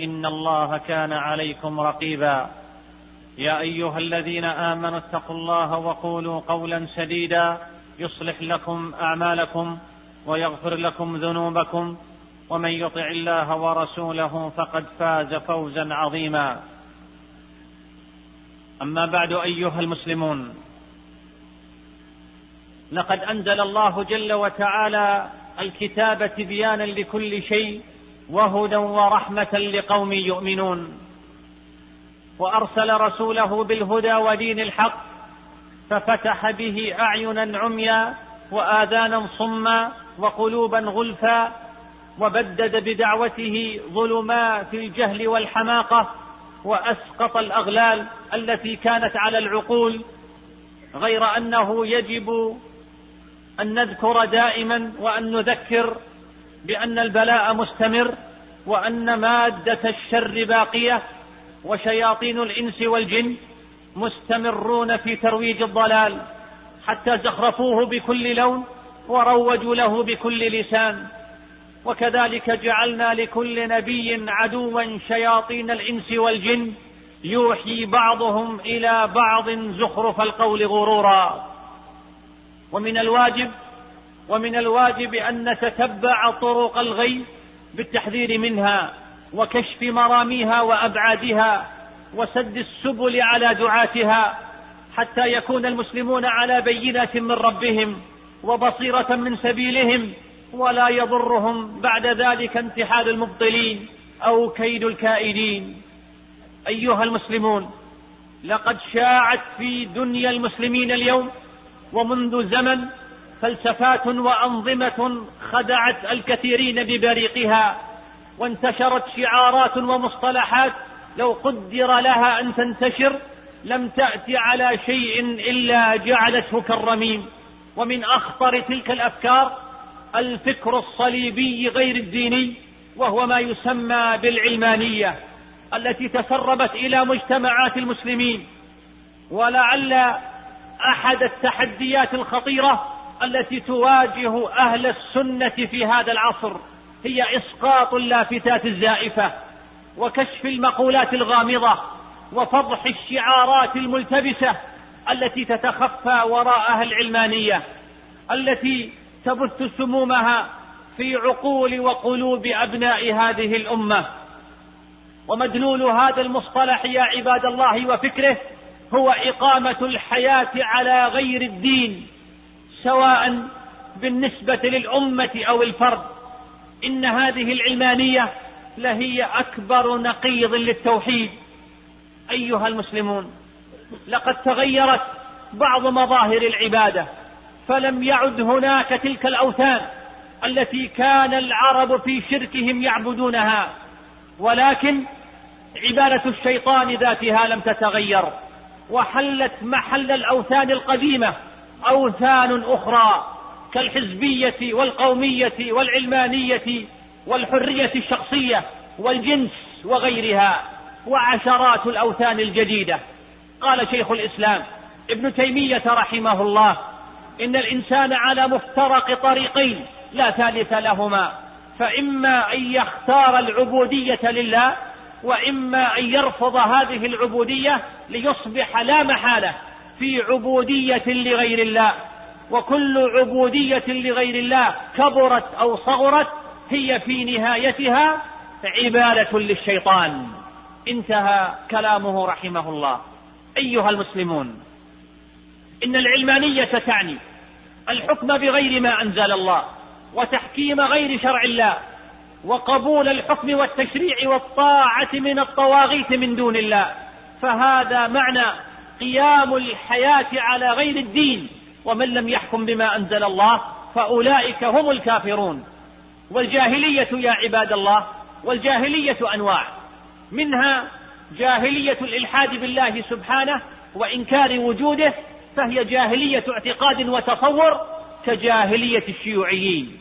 إن الله كان عليكم رقيبا. يا أيها الذين آمنوا اتقوا الله وقولوا قولا سديدا يصلح لكم أعمالكم ويغفر لكم ذنوبكم، ومن يطع الله ورسوله فقد فاز فوزا عظيما. أما بعد، أيها المسلمون، لقد أنزل الله جل وتعالى الكتاب تبيانا لكل شيء وهدى ورحمة لقوم يؤمنون، وأرسل رسوله بالهدى ودين الحق ففتح به أعينا عميا وآذانا صما وقلوبا غلفا، وبدد بدعوته ظلمات الجهل والحماقة وأسقط الأغلال التي كانت على العقول. غير أنه يجب أن نذكر دائما وأن نذكر بأن البلاء مستمر، وأن مادة الشر باقية، وشياطين الإنس والجن مستمرون في ترويج الضلال حتى زخرفوه بكل لون وروجوا له بكل لسان. وكذلك جعلنا لكل نبي عدوا شياطين الإنس والجن يوحي بعضهم إلى بعض زخرف القول غرورا. ومن الواجب أن نتتبع طرق الغي بالتحذير منها وكشف مراميها وأبعادها وسد السبل على دعاتها، حتى يكون المسلمون على بينة من ربهم وبصيرة من سبيلهم، ولا يضرهم بعد ذلك انتحال المبطلين أو كيد الكائدين. أيها المسلمون، لقد شاعت في دنيا المسلمين اليوم ومنذ زمن فلسفات وأنظمة خدعت الكثيرين ببريقها، وانتشرت شعارات ومصطلحات لو قدر لها أن تنتشر لم تأتي على شيء إلا جعلته كالرميم. ومن أخطر تلك الأفكار الفكر الصليبي غير الديني، وهو ما يسمى بالعلمانية، التي تسربت إلى مجتمعات المسلمين. ولعل أحد التحديات الخطيرة التي تواجه أهل السنة في هذا العصر هي إسقاط اللافتات الزائفة وكشف المقولات الغامضة وفضح الشعارات الملتبسة التي تتخفى وراءها العلمانية، التي تبث سمومها في عقول وقلوب أبناء هذه الأمة. ومدلول هذا المصطلح يا عباد الله وفكره هو إقامة الحياة على غير الدين، سواء بالنسبة للأمة أو الفرد. إن هذه العلمانية لهي أكبر نقيض للتوحيد. أيها المسلمون، لقد تغيرت بعض مظاهر العبادة، فلم يعد هناك تلك الأوثان التي كان العرب في شركهم يعبدونها، ولكن عبادة الشيطان ذاتها لم تتغير، وحلت محل الأوثان القديمة أوثان أخرى كالحزبية والقومية والعلمانية والحرية الشخصية والجنس وغيرها، وعشرات الأوثان الجديدة. قال شيخ الإسلام ابن تيمية رحمه الله: إن الإنسان على مفترق طريقين لا ثالث لهما، فإما أن يختار العبودية لله، وإما أن يرفض هذه العبودية ليصبح لا محالة في عبودية لغير الله. وكل عبودية لغير الله كبرت أو صغرت هي في نهايتها عبادة للشيطان. انتهى كلامه رحمه الله. أيها المسلمون، إن العلمانية تعني الحكم بغير ما أنزل الله، وتحكيم غير شرع الله، وقبول الحكم والتشريع والطاعة من الطواغيت من دون الله. فهذا معنى قيام الحياة على غير الدين، ومن لم يحكم بما أنزل الله فأولئك هم الكافرون. والجاهلية يا عباد الله، والجاهلية أنواع، منها جاهلية الإلحاد بالله سبحانه وإنكار وجوده، فهي جاهلية اعتقاد وتصور كجاهلية الشيوعيين.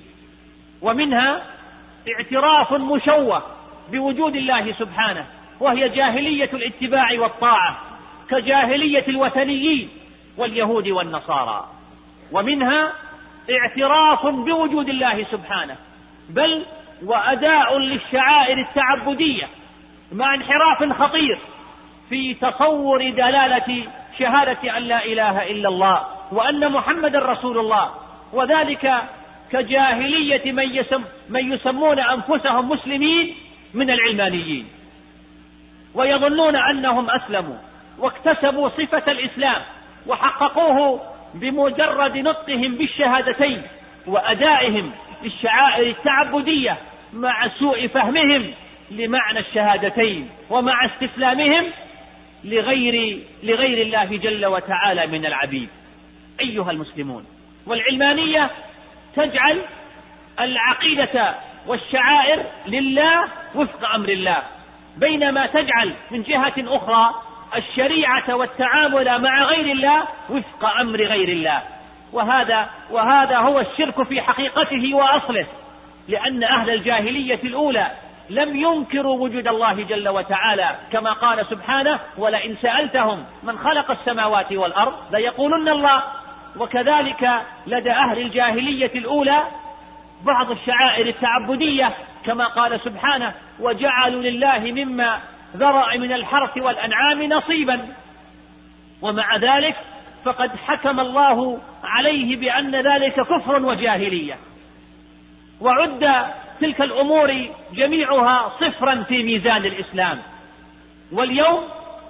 ومنها اعتراف مشوه بوجود الله سبحانه، وهي جاهلية الاتباع والطاعة كجاهلية الوثنيين واليهود والنصارى. ومنها اعتراف بوجود الله سبحانه، بل وأداء للشعائر التعبدية، مع انحراف خطير في تصور دلالة شهادة أن لا إله إلا الله وأن محمد رسول الله، وذلك كجاهلية من يسمون أنفسهم مسلمين من العلمانيين، ويظنون أنهم أسلموا واكتسبوا صفة الإسلام وحققوه بمجرد نطقهم بالشهادتين وأدائهم للشعائر التعبدية، مع سوء فهمهم لمعنى الشهادتين ومع استسلامهم لغير الله جل وتعالى من العبيد. أيها المسلمون، والعلمانية تجعل العقيدة والشعائر لله وفق أمر الله، بينما تجعل من جهة أخرى الشريعة والتعامل مع غير الله وفق أمر غير الله. وهذا هو الشرك في حقيقته وأصله، لأن أهل الجاهلية الأولى لم ينكروا وجود الله جل وتعالى، كما قال سبحانه: ولئن سألتهم من خلق السماوات والأرض ليقولن الله. وكذلك لدى أهل الجاهلية الأولى بعض الشعائر التعبدية، كما قال سبحانه: وجعلوا لله مما ذرأ من الحرث والأنعام نصيبا. ومع ذلك فقد حكم الله عليه بأن ذلك كفر وجاهلية، وعد تلك الأمور جميعها صفرا في ميزان الإسلام. واليوم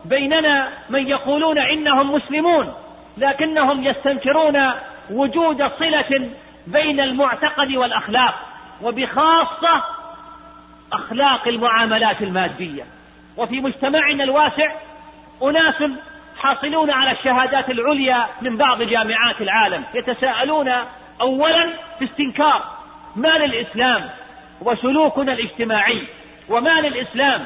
بيننا من يقولون إنهم مسلمون، لكنهم يستنكرون وجود صلة بين المعتقد والأخلاق، وبخاصة أخلاق المعاملات المادية. وفي مجتمعنا الواسع أناس حاصلون على الشهادات العليا من بعض جامعات العالم يتساءلون أولا في استنكار ما للإسلام وسلوكنا الاجتماعي، وما للإسلام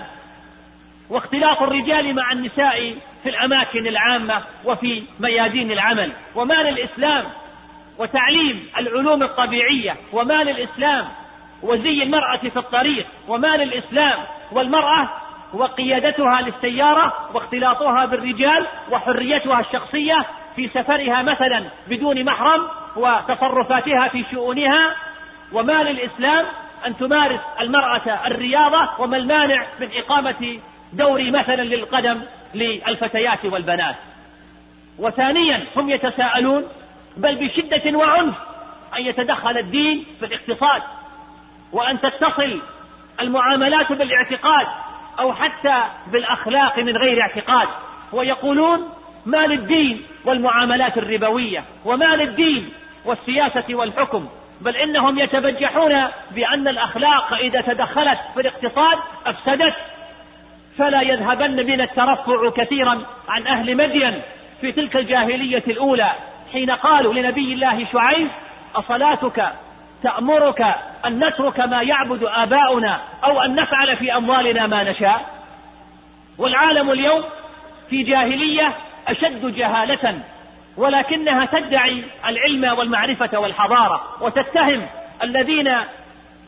واختلاط الرجال مع النساء في الأماكن العامة وفي ميادين العمل، وما للإسلام وتعليم العلوم الطبيعية، وما للإسلام وزي المرأة في الطريق، وما للإسلام والمرأة وقيادتها للسيارة واختلاطها بالرجال، وحريتها الشخصية في سفرها مثلا بدون محرم وتصرفاتها في شؤونها، وما للإسلام أن تمارس المرأة الرياضة، وما المانع من إقامة دوري مثلا للقدم للفتيات والبنات. وثانيا هم يتساءلون بل بشدة وعنف أن يتدخل الدين في الاقتصاد، وأن تتصل المعاملات بالاعتقاد أو حتى بالأخلاق من غير اعتقاد، ويقولون ما للدين والمعاملات الربوية، وما للدين والسياسة والحكم. بل إنهم يتبجحون بأن الأخلاق إذا تدخلت في الاقتصاد أفسدت. فلا يذهبن بنا الترفع كثيرا عن أهل مدين في تلك الجاهلية الأولى، حين قالوا لنبي الله شعيب: أصلاتك تأمرك أن نترك ما يعبد آباؤنا أو أن نفعل في أموالنا ما نشاء؟ والعالم اليوم في جاهلية أشد جهالة، ولكنها تدعي العلم والمعرفة والحضارة، وتتهم الذين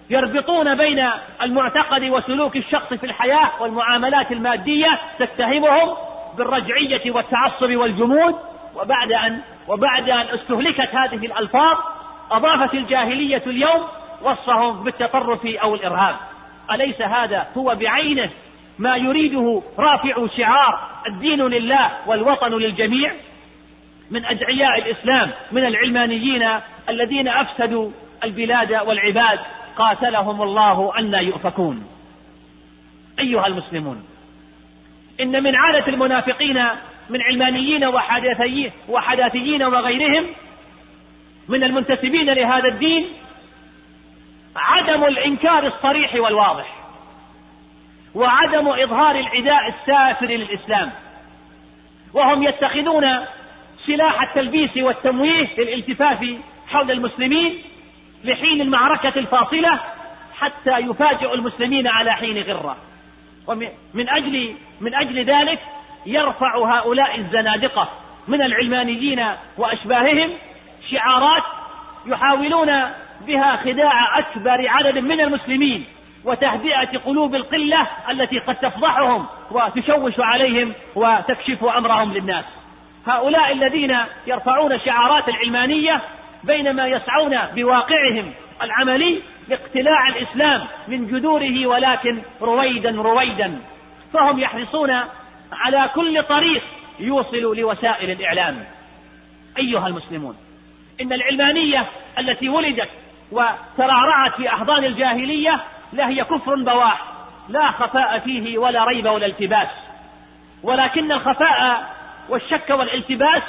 يربطون بين المعتقد وسلوك الشخص في الحياة والمعاملات المادية، تتهمهم بالرجعية والتعصب والجمود. وبعد أن استهلكت هذه الألفاظ أضافت الجاهلية اليوم وصفهم بالتطرف أو الإرهاب. أليس هذا هو بعينه ما يريده رافع شعار الدين لله والوطن للجميع من أدعياء الإسلام، من العلمانيين الذين أفسدوا البلاد والعباد، قاتلهم الله أن يؤفكون. أيها المسلمون، إن من عادة المنافقين من علمانيين وحداثيين وغيرهم من المنتسبين لهذا الدين عدم الإنكار الصريح والواضح، وعدم إظهار العداء السافر للإسلام، وهم يتخذون سلاح التلبيس والتمويه للالتفاف حول المسلمين لحين المعركة الفاصلة حتى يفاجئوا المسلمين على حين غرة. ومن أجل ذلك يرفع هؤلاء الزنادقة من العلمانيين وأشباههم شعارات يحاولون بها خداع أكبر عدد من المسلمين وتهدئة قلوب القلة التي قد تفضحهم وتشوش عليهم وتكشف أمرهم للناس. هؤلاء الذين يرفعون شعارات العلمانية بينما يسعون بواقعهم العملي لاقتلاع الإسلام من جذوره، ولكن رويدا رويدا، فهم يحرصون على كل طريق يوصل لوسائل الإعلام. أيها المسلمون، إن العلمانية التي ولدت وترعرعت في أحضان الجاهلية لهي كفر بواح لا خفاء فيه ولا ريب ولا التباس، ولكن الخفاء والشك والالتباس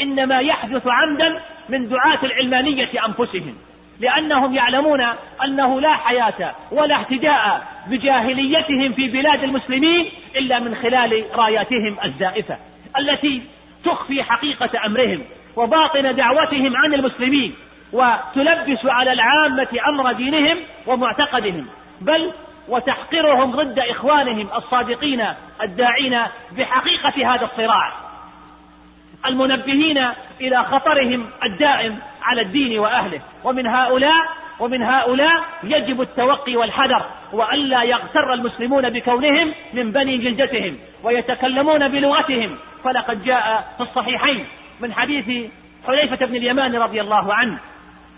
إنما يحدث عمدا من دعاة العلمانية أنفسهم، لأنهم يعلمون أنه لا حياة ولا احتداء بجاهليتهم في بلاد المسلمين إلا من خلال راياتهم الزائفة التي تخفي حقيقة أمرهم وباطن دعوتهم عن المسلمين، وتلبس على العامة أمر دينهم ومعتقدهم، بل وتحقرهم ضد إخوانهم الصادقين الداعين بحقيقة هذا الصراع، المنبهين إلى خطرهم الدائم على الدين وأهله. ومن هؤلاء يجب التوقي والحذر، وألا يغتر المسلمون بكونهم من بني جلدتهم ويتكلمون بلغتهم، فلقد جاء في الصحيحين من حديث حذيفة بن اليمان رضي الله عنه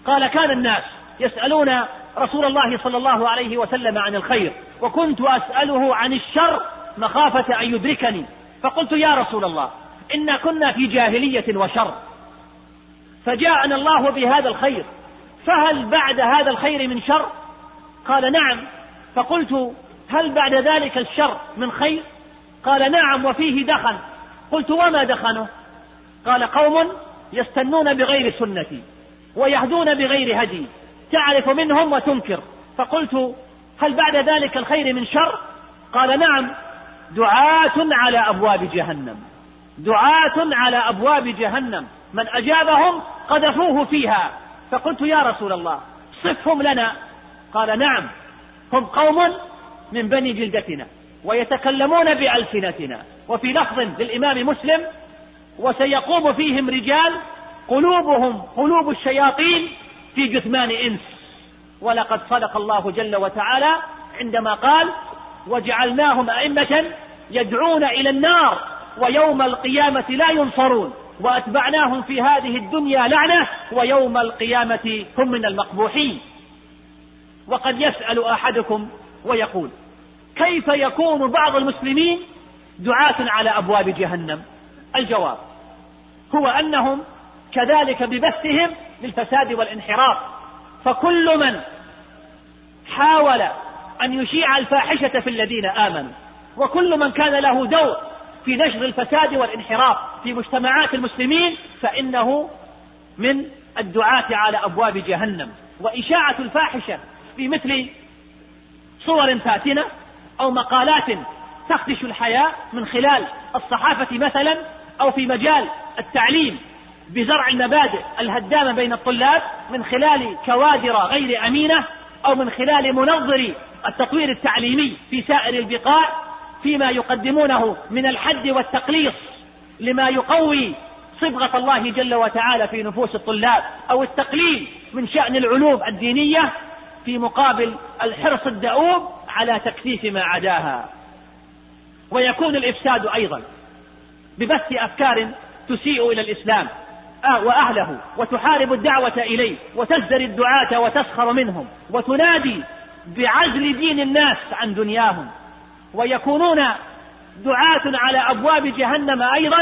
قال: كان الناس يسألون رسول الله صلى الله عليه وسلم عن الخير، وكنت أسأله عن الشر مخافة أن يدركني، فقلت: يا رسول الله، إن كنا في جاهلية وشر، فجاءنا الله بهذا الخير، فهل بعد هذا الخير من شر؟ قال: نعم. فقلت: هل بعد ذلك الشر من خير؟ قال: نعم، وفيه دخن. قلت: وما دخنه؟ قال: قوم يستنون بغير سنتي ويهدون بغير هدي، تعرف منهم وتنكر. فقلت: هل بعد ذلك الخير من شر؟ قال: نعم، دعاة على أبواب جهنم، دعاة على أبواب جهنم، من أجابهم قذفوه فيها. فقلت: يا رسول الله، صفهم لنا. قال: نعم، هم قوم من بني جلدتنا ويتكلمون بألسنتنا. وفي لفظ للإمام مسلم: وسيقوم فيهم رجال قلوبهم قلوب الشياطين في جثمان إنس. ولقد صدق الله جل وتعالى عندما قال: وجعلناهم أئمة يدعون إلى النار ويوم القيامة لا ينصرون، وأتبعناهم في هذه الدنيا لعنة ويوم القيامة هم من المقبوحين. وقد يسأل أحدكم ويقول: كيف يكون بعض المسلمين دعاة على أبواب جهنم؟ الجواب هو أنهم كذلك ببثهم للفساد والانحراف، فكل من حاول أن يشيع الفاحشة في الذين آمنوا، وكل من كان له دور في نشر الفساد والانحراف في مجتمعات المسلمين فإنه من الدعاة على أبواب جهنم. وإشاعة الفاحشة في مثل صور فاتنة أو مقالات تخدش الحياة من خلال الصحافة مثلا، أو في مجال التعليم بزرع المبادئ الهدامة بين الطلاب من خلال كوادر غير أمينة، أو من خلال منظري التطوير التعليمي في سائر البقاع فيما يقدمونه من الحد والتقليص لما يقوي صبغة الله جل وتعالى في نفوس الطلاب، أو التقليل من شأن العلوم الدينية في مقابل الحرص الدؤوب على تكثيف ما عداها. ويكون الإفساد أيضا ببث أفكار تسيء إلى الإسلام وأهله، وتحارب الدعوة إليه، وتزدري الدعاة وتسخر منهم، وتنادي بعزل دين الناس عن دنياهم. ويكونون دعاة على أبواب جهنم أيضا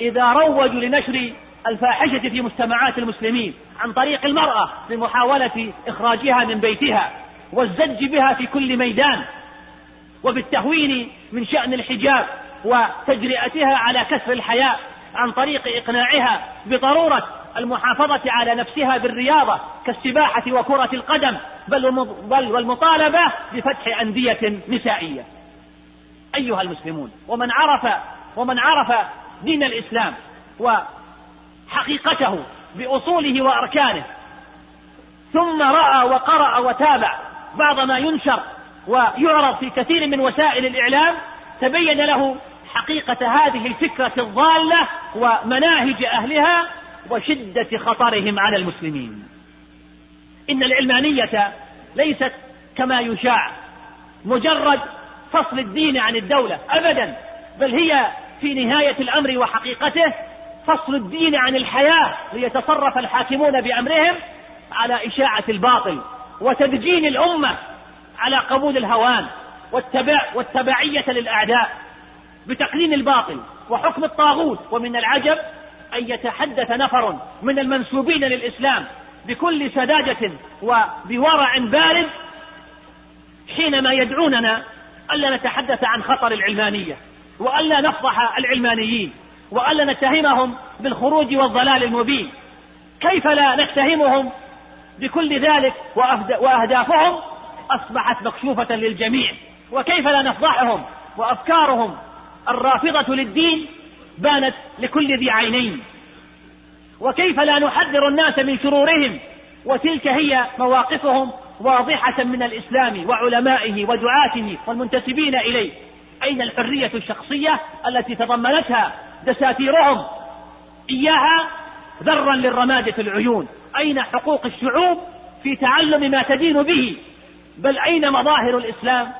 إذا روجوا لنشر الفاحشة في مجتمعات المسلمين عن طريق المرأة بمحاولة إخراجها من بيتها والزج بها في كل ميدان، وبالتهوين من شأن الحجاب وتجرئتها على كسر الحياء عن طريق إقناعها بضرورة المحافظة على نفسها بالرياضة كالسباحة وكرة القدم، بل والمطالبة بفتح أندية نسائية. أيها المسلمون، ومن عرف دين الإسلام وحقيقته بأصوله وأركانه ثم رأى وقرأ وتابع بعض ما ينشر ويعرض في كثير من وسائل الإعلام تبين له حقيقة هذه الفكرة الضالة ومناهج أهلها وشدة خطرهم على المسلمين. إن العلمانية ليست كما يشاع مجرد فصل الدين عن الدولة أبدا، بل هي في نهاية الأمر وحقيقته فصل الدين عن الحياة، ليتصرف الحاكمون بأمرهم على إشاعة الباطل وتدجين الأمة على قبول الهوان والتبعية للأعداء بتقنين الباطل وحكم الطاغوت. ومن العجب أن يتحدث نفر من المنسوبين للإسلام بكل سذاجة وبورع بارد حينما يدعوننا ألا نتحدث عن خطر العلمانية وألا نفضح العلمانيين وألا نتهمهم بالخروج والضلال المبين. كيف لا نتهمهم بكل ذلك وأهدافهم أصبحت مكشوفة للجميع، وكيف لا نفضحهم وأفكارهم الرافضة للدين بانت لكل ذي عينين، وكيف لا نحذر الناس من شرورهم. وتلك هي مواقفهم واضحة من الإسلام وعلمائه ودعاته والمنتسبين إليه. أين الحرية الشخصية التي تضمنتها دساتيرهم إياها ذرا للرمادة العيون؟ أين حقوق الشعوب في تعلم ما تدين به؟ بل أين مظاهر الإسلام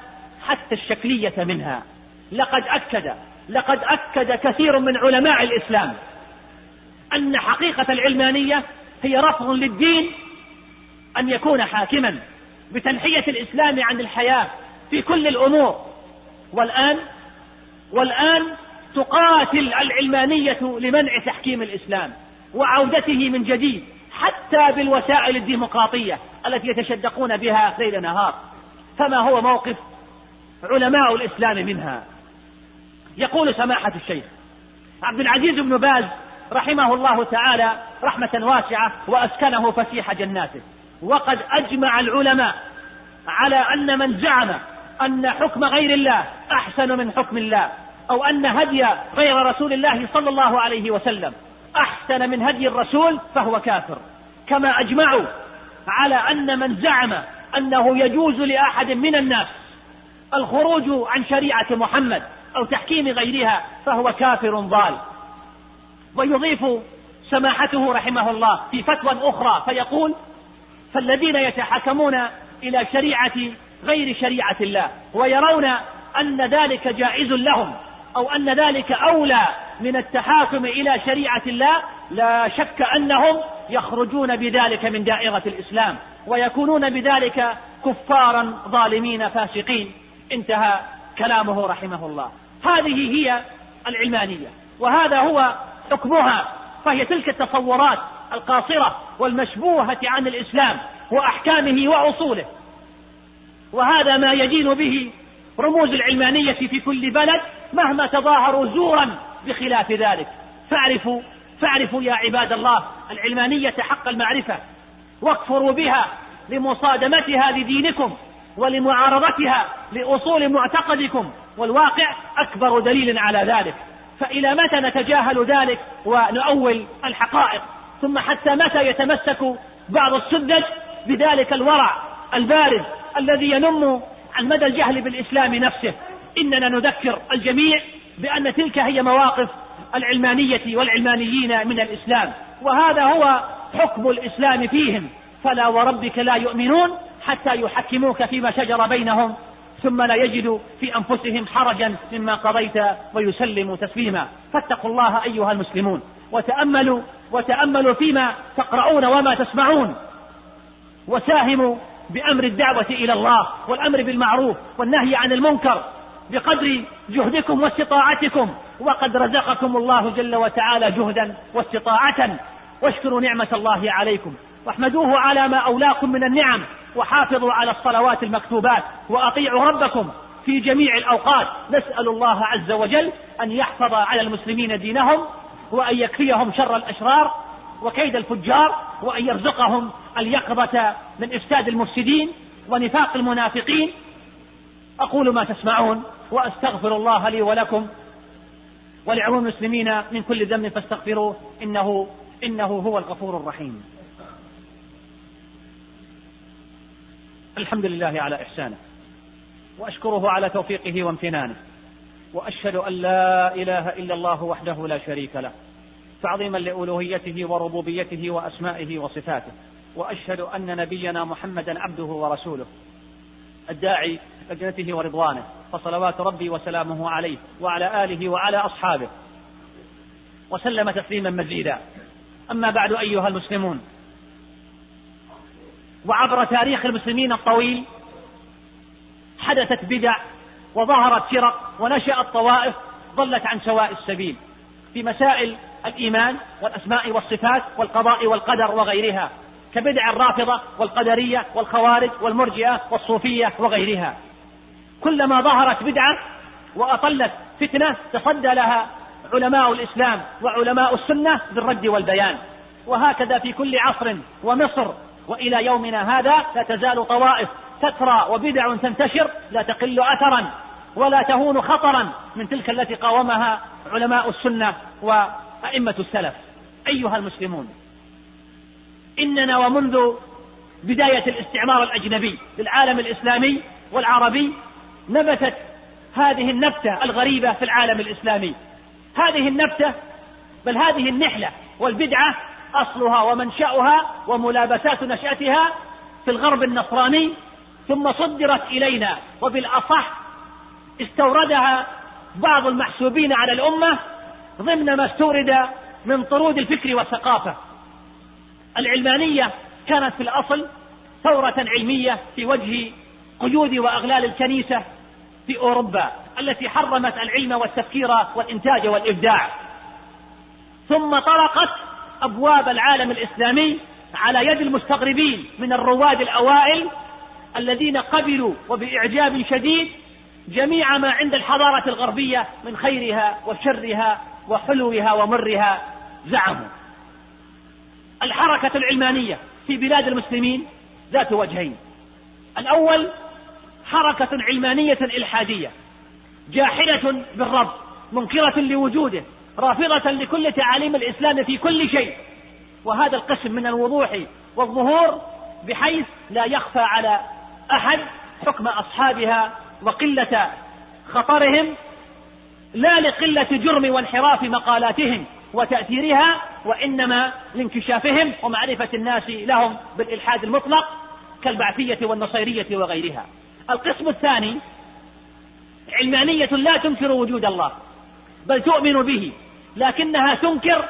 حتى الشكلية منها؟ لقد أكد كثير من علماء الإسلام أن حقيقة العلمانية هي رفض للدين أن يكون حاكما بتنحية الإسلام عن الحياة في كل الأمور. والآن تقاتل العلمانية لمنع تحكيم الإسلام وعودته من جديد حتى بالوسائل الديمقراطية التي يتشدقون بها ليل نهار. فما هو موقف علماء الإسلام منها؟ يقول سماحة الشيخ عبد العزيز بن باز رحمه الله تعالى رحمة واسعة وأسكنه فسيح جناته: وقد أجمع العلماء على أن من زعم أن حكم غير الله أحسن من حكم الله، أو أن هدي غير رسول الله صلى الله عليه وسلم أحسن من هدي الرسول، فهو كافر. كما أجمعوا على أن من زعم أنه يجوز لأحد من الناس الخروج عن شريعة محمد أو تحكيم غيرها فهو كافر ضال. ويضيف سماحته رحمه الله في فتوى أخرى فيقول: فالذين يتحكمون إلى شريعة غير شريعة الله ويرون أن ذلك جائز لهم أو أن ذلك أولى من التحاكم إلى شريعة الله، لا شك أنهم يخرجون بذلك من دائرة الإسلام ويكونون بذلك كفارا ظالمين فاسقين. انتهى كلامه رحمه الله. هذه هي العلمانية وهذا هو حكمها. فهي تلك التصورات القاصرة والمشبوهة عن الإسلام وأحكامه وأصوله، وهذا ما يدين به رموز العلمانية في كل بلد مهما تظاهروا زورا بخلاف ذلك. فاعرفوا يا عباد الله العلمانية حق المعرفة، واكفروا بها لمصادمتها لدينكم ولمعارضتها لأصول معتقدكم، والواقع أكبر دليل على ذلك. فإلى متى نتجاهل ذلك ونؤول الحقائق؟ ثم حتى متى يتمسك بعض السذج بذلك الورع البارد الذي ينم عن مدى الجهل بالإسلام نفسه؟ إننا نذكر الجميع بأن تلك هي مواقف العلمانية والعلمانيين من الإسلام، وهذا هو حكم الإسلام فيهم. فلا وربك لا يؤمنون حتى يحكموك فيما شجر بينهم ثم لا يجدوا في أنفسهم حرجا مما قضيت ويسلموا تسليما. فاتقوا الله أيها المسلمون، وتأملوا فيما تقرؤون وما تسمعون، وساهموا بأمر الدعوة إلى الله والأمر بالمعروف والنهي عن المنكر بقدر جهدكم واستطاعتكم، وقد رزقكم الله جل وتعالى جهدا واستطاعة. واشكروا نعمة الله عليكم واحمدوه على ما أولاكم من النعم، وحافظوا على الصلوات المكتوبات، وأطيعوا ربكم في جميع الأوقات. نسأل الله عز وجل أن يحفظ على المسلمين دينهم، وأن يكفيهم شر الأشرار وكيد الفجار، وأن يرزقهم اليقظة من إفساد المفسدين ونفاق المنافقين. أقول ما تسمعون وأستغفر الله لي ولكم ولعموم المسلمين من كل ذنب فاستغفروه إنه هو الغفور الرحيم. الحمد لله على إحسانه، وأشكره على توفيقه وامتنانه، وأشهد أن لا إله إلا الله وحده لا شريك له تعظيما لألوهيته وربوبيته وأسمائه وصفاته، وأشهد أن نبينا محمدا عبده ورسوله الداعي لجنته ورضوانه، فصلوات ربي وسلامه عليه وعلى آله وعلى أصحابه وسلم تسليما مزيدا. أما بعد أيها المسلمون، وعبر تاريخ المسلمين الطويل حدثت بدع وظهرت فرق ونشأت طوائف ضلت عن سواء السبيل في مسائل الإيمان والأسماء والصفات والقضاء والقدر وغيرها، كبدع الرافضة والقدرية والخوارج والمرجئة والصوفية وغيرها. كلما ظهرت بدعة وأطلت فتنة تصدى لها علماء الإسلام وعلماء السنة بالرد والبيان، وهكذا في كل عصر ومصر، وإلى يومنا هذا لا تزال طوائف تترى وبدع تنتشر لا تقل أثرا ولا تهون خطرا من تلك التي قاومها علماء السنة وأئمة السلف. أيها المسلمون، إننا ومنذ بداية الاستعمار الأجنبي للعالم الإسلامي والعربي نبتت هذه النبتة الغريبة في العالم الإسلامي، هذه النبتة بل هذه النحلة والبدعة أصلها ومنشأها وملابسات نشأتها في الغرب النصراني، ثم صدرت إلينا، وبالأصح استوردها بعض المحسوبين على الأمة ضمن ما استورد من طرود الفكر والثقافة. العلمانية كانت في الأصل ثورة علمية في وجه قيود وأغلال الكنيسة في أوروبا التي حرمت العلم والتفكير والإنتاج والإبداع، ثم طرقت أبواب العالم الإسلامي على يد المستغربين من الرواد الأوائل الذين قبلوا وبإعجاب شديد جميع ما عند الحضارة الغربية من خيرها وشرها وحلوها ومرها. زعموا الحركة العلمانية في بلاد المسلمين ذات وجهين: الأول حركة علمانية إلحادية جاحدة بالرب، منكرة لوجوده، رافضة لكل تعاليم الإسلام في كل شيء، وهذا القسم من الوضوح والظهور بحيث لا يخفى على أحد حكم أصحابها وقلة خطرهم، لا لقلة جرم وانحراف مقالاتهم وتأثيرها، وإنما لانكشافهم ومعرفة الناس لهم بالإلحاد المطلق كالبعثية والنصيرية وغيرها. القسم الثاني علمانية لا تنكر وجود الله بل تؤمن به، لكنها تنكر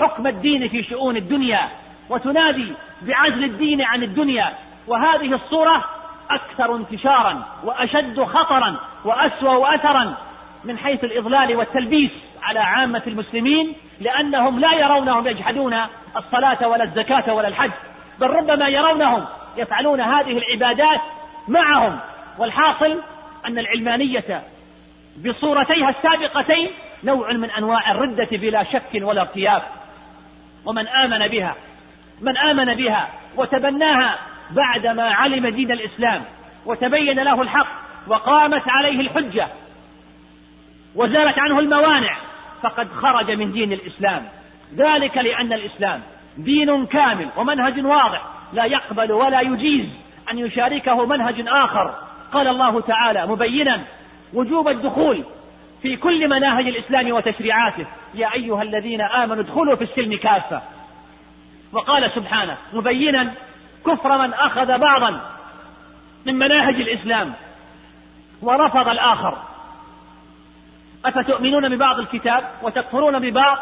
حكم الدين في شؤون الدنيا وتنادي بعزل الدين عن الدنيا، وهذه الصورة أكثر انتشارا وأشد خطرا وأسوأ وأثرا من حيث الإضلال والتلبيس على عامة المسلمين، لأنهم لا يرونهم يجحدون الصلاة ولا الزكاة ولا الحج، بل ربما يرونهم يفعلون هذه العبادات معهم. والحاصل أن العلمانية بصورتيها السابقتين نوع من أنواع الردة بلا شك ولا ارتياب، ومن آمن بها وتبناها بعدما علم دين الإسلام وتبين له الحق وقامت عليه الحجة وزالت عنه الموانع فقد خرج من دين الإسلام، ذلك لأن الإسلام دين كامل ومنهج واضح لا يقبل ولا يجيز أن يشاركه منهج آخر. قال الله تعالى مبينا وجوب الدخول في كل مناهج الإسلام وتشريعاته: يا أيها الذين آمنوا ادخلوا في السلم كافة. وقال سبحانه مبينا كفر من أخذ بعضا من مناهج الإسلام ورفض الآخر: أفتؤمنون ببعض الكتاب وتكفرون ببعض،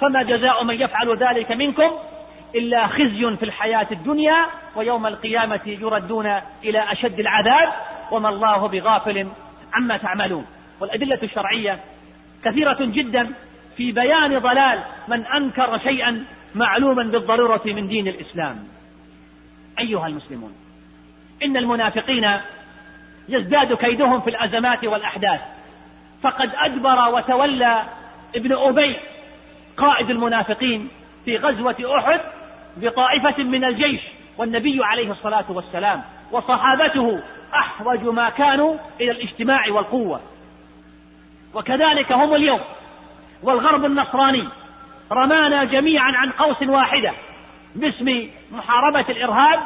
فما جزاء من يفعل ذلك منكم إلا خزي في الحياة الدنيا ويوم القيامة يردون إلى أشد العذاب وما الله بغافل عما تعملون. والأدلة الشرعية كثيرة جدا في بيان ضلال من أنكر شيئا معلوما بالضرورة من دين الإسلام. أيها المسلمون، إن المنافقين يزداد كيدهم في الأزمات والأحداث فقد أدبر وتولى ابن أبي قائد المنافقين في غزوة أحد بطائفة من الجيش، والنبي عليه الصلاة والسلام وصحابته أحوج ما كانوا إلى الاجتماع والقوة. وكذلك هم اليوم، والغرب النصراني رمانا جميعا عن قوس واحدة باسم محاربة الإرهاب،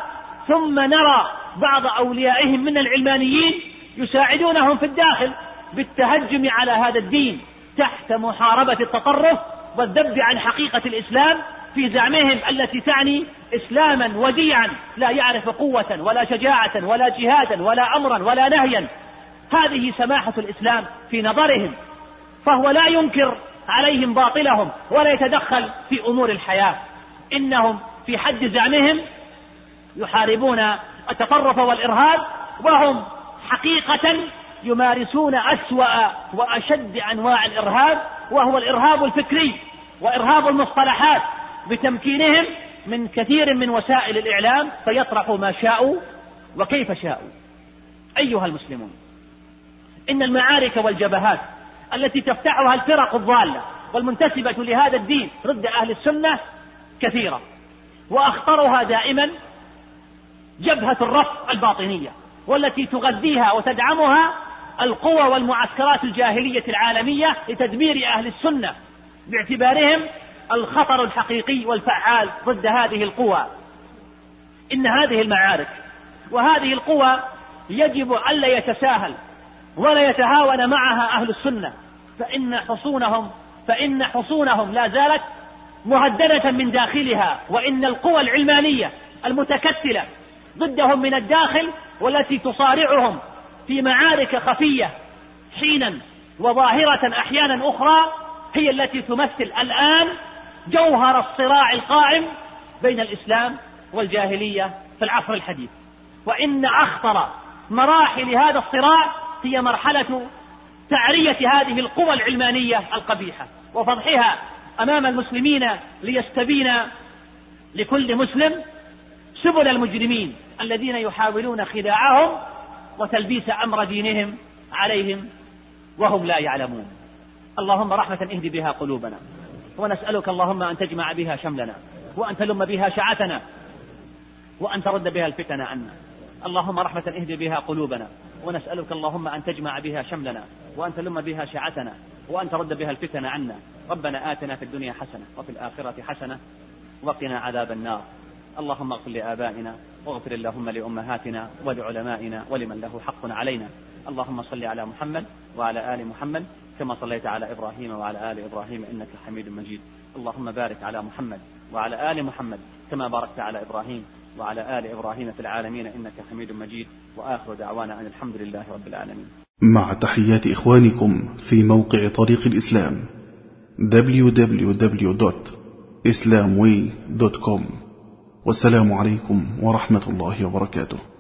ثم نرى بعض أوليائهم من العلمانيين يساعدونهم في الداخل بالتهجم على هذا الدين تحت محاربة التطرف والذب عن حقيقة الإسلام في زعمهم التي تعني إسلاما وديعا لا يعرف قوة ولا شجاعة ولا جهادا ولا أمرا ولا نهيا. هذه سماحة الإسلام في نظرهم، فهو لا ينكر عليهم باطلهم ولا يتدخل في أمور الحياة. إنهم في حد زعمهم يحاربون التطرف والإرهاب، وهم حقيقة يمارسون أسوأ وأشد أنواع الإرهاب، وهو الإرهاب الفكري وإرهاب المصطلحات، بتمكينهم من كثير من وسائل الإعلام فيطرحوا ما شاءوا وكيف شاءوا. أيها المسلمون، إن المعارك والجبهات التي تفتحها الفرق الضالة والمنتسبة لهذا الدين ضد أهل السنة كثيرة، وأخطرها دائما جبهة الرفض الباطنية، والتي تغذيها وتدعمها القوى والمعسكرات الجاهلية العالمية لتدمير أهل السنة باعتبارهم الخطر الحقيقي والفعال ضد هذه القوى. إن هذه المعارك وهذه القوى يجب ألا يتساهل ولا يتهاون معها أهل السنة، فإن حصونهم لا زالت مهددة من داخلها، وإن القوى العلمانية المتكتلة ضدهم من الداخل والتي تصارعهم في معارك خفية حينا وظاهرة أحيانا أخرى هي التي تمثل الآن جوهر الصراع القائم بين الإسلام والجاهلية في العصر الحديث. وإن أخطر مراحل هذا الصراع هي مرحلة تعرية هذه القوى العلمانية القبيحة وفضحها أمام المسلمين، ليستبين لكل مسلم سبل المجرمين الذين يحاولون خداعهم وتلبيس أمر دينهم عليهم وهم لا يعلمون. اللهم رحمة اهد بها قلوبنا، ونسألك اللهم أن تجمع بها شملنا، وأن تلم بها شعتنا، وأن ترد بها الفتن عنا. اللهم رحمة اهد بها قلوبنا، ونسألك اللهم أن تجمع بها شملنا، وأن تلم بها شعتنا، وأن ترد بها الفتن عنا. ربنا آتنا في الدنيا حسنة وفي الآخرة حسنة وقنا عذاب النار. اللهم اغفر لآبائنا، واغفر اللهم لأمهاتنا ولعلمائنا ولمن له حق علينا. اللهم صل على محمد وعلى آل محمد كما صليت على إبراهيم وعلى آل إبراهيم إنك حميد مجيد. اللهم بارك على محمد وعلى آل محمد كما باركت على إبراهيم وعلى آل إبراهيم في العالمين إنك حميد مجيد. وآخر دعوانا أن الحمد لله رب العالمين. مع تحيات إخوانكم في موقع طريق الإسلام www.islamway.com. والسلام عليكم ورحمة الله وبركاته.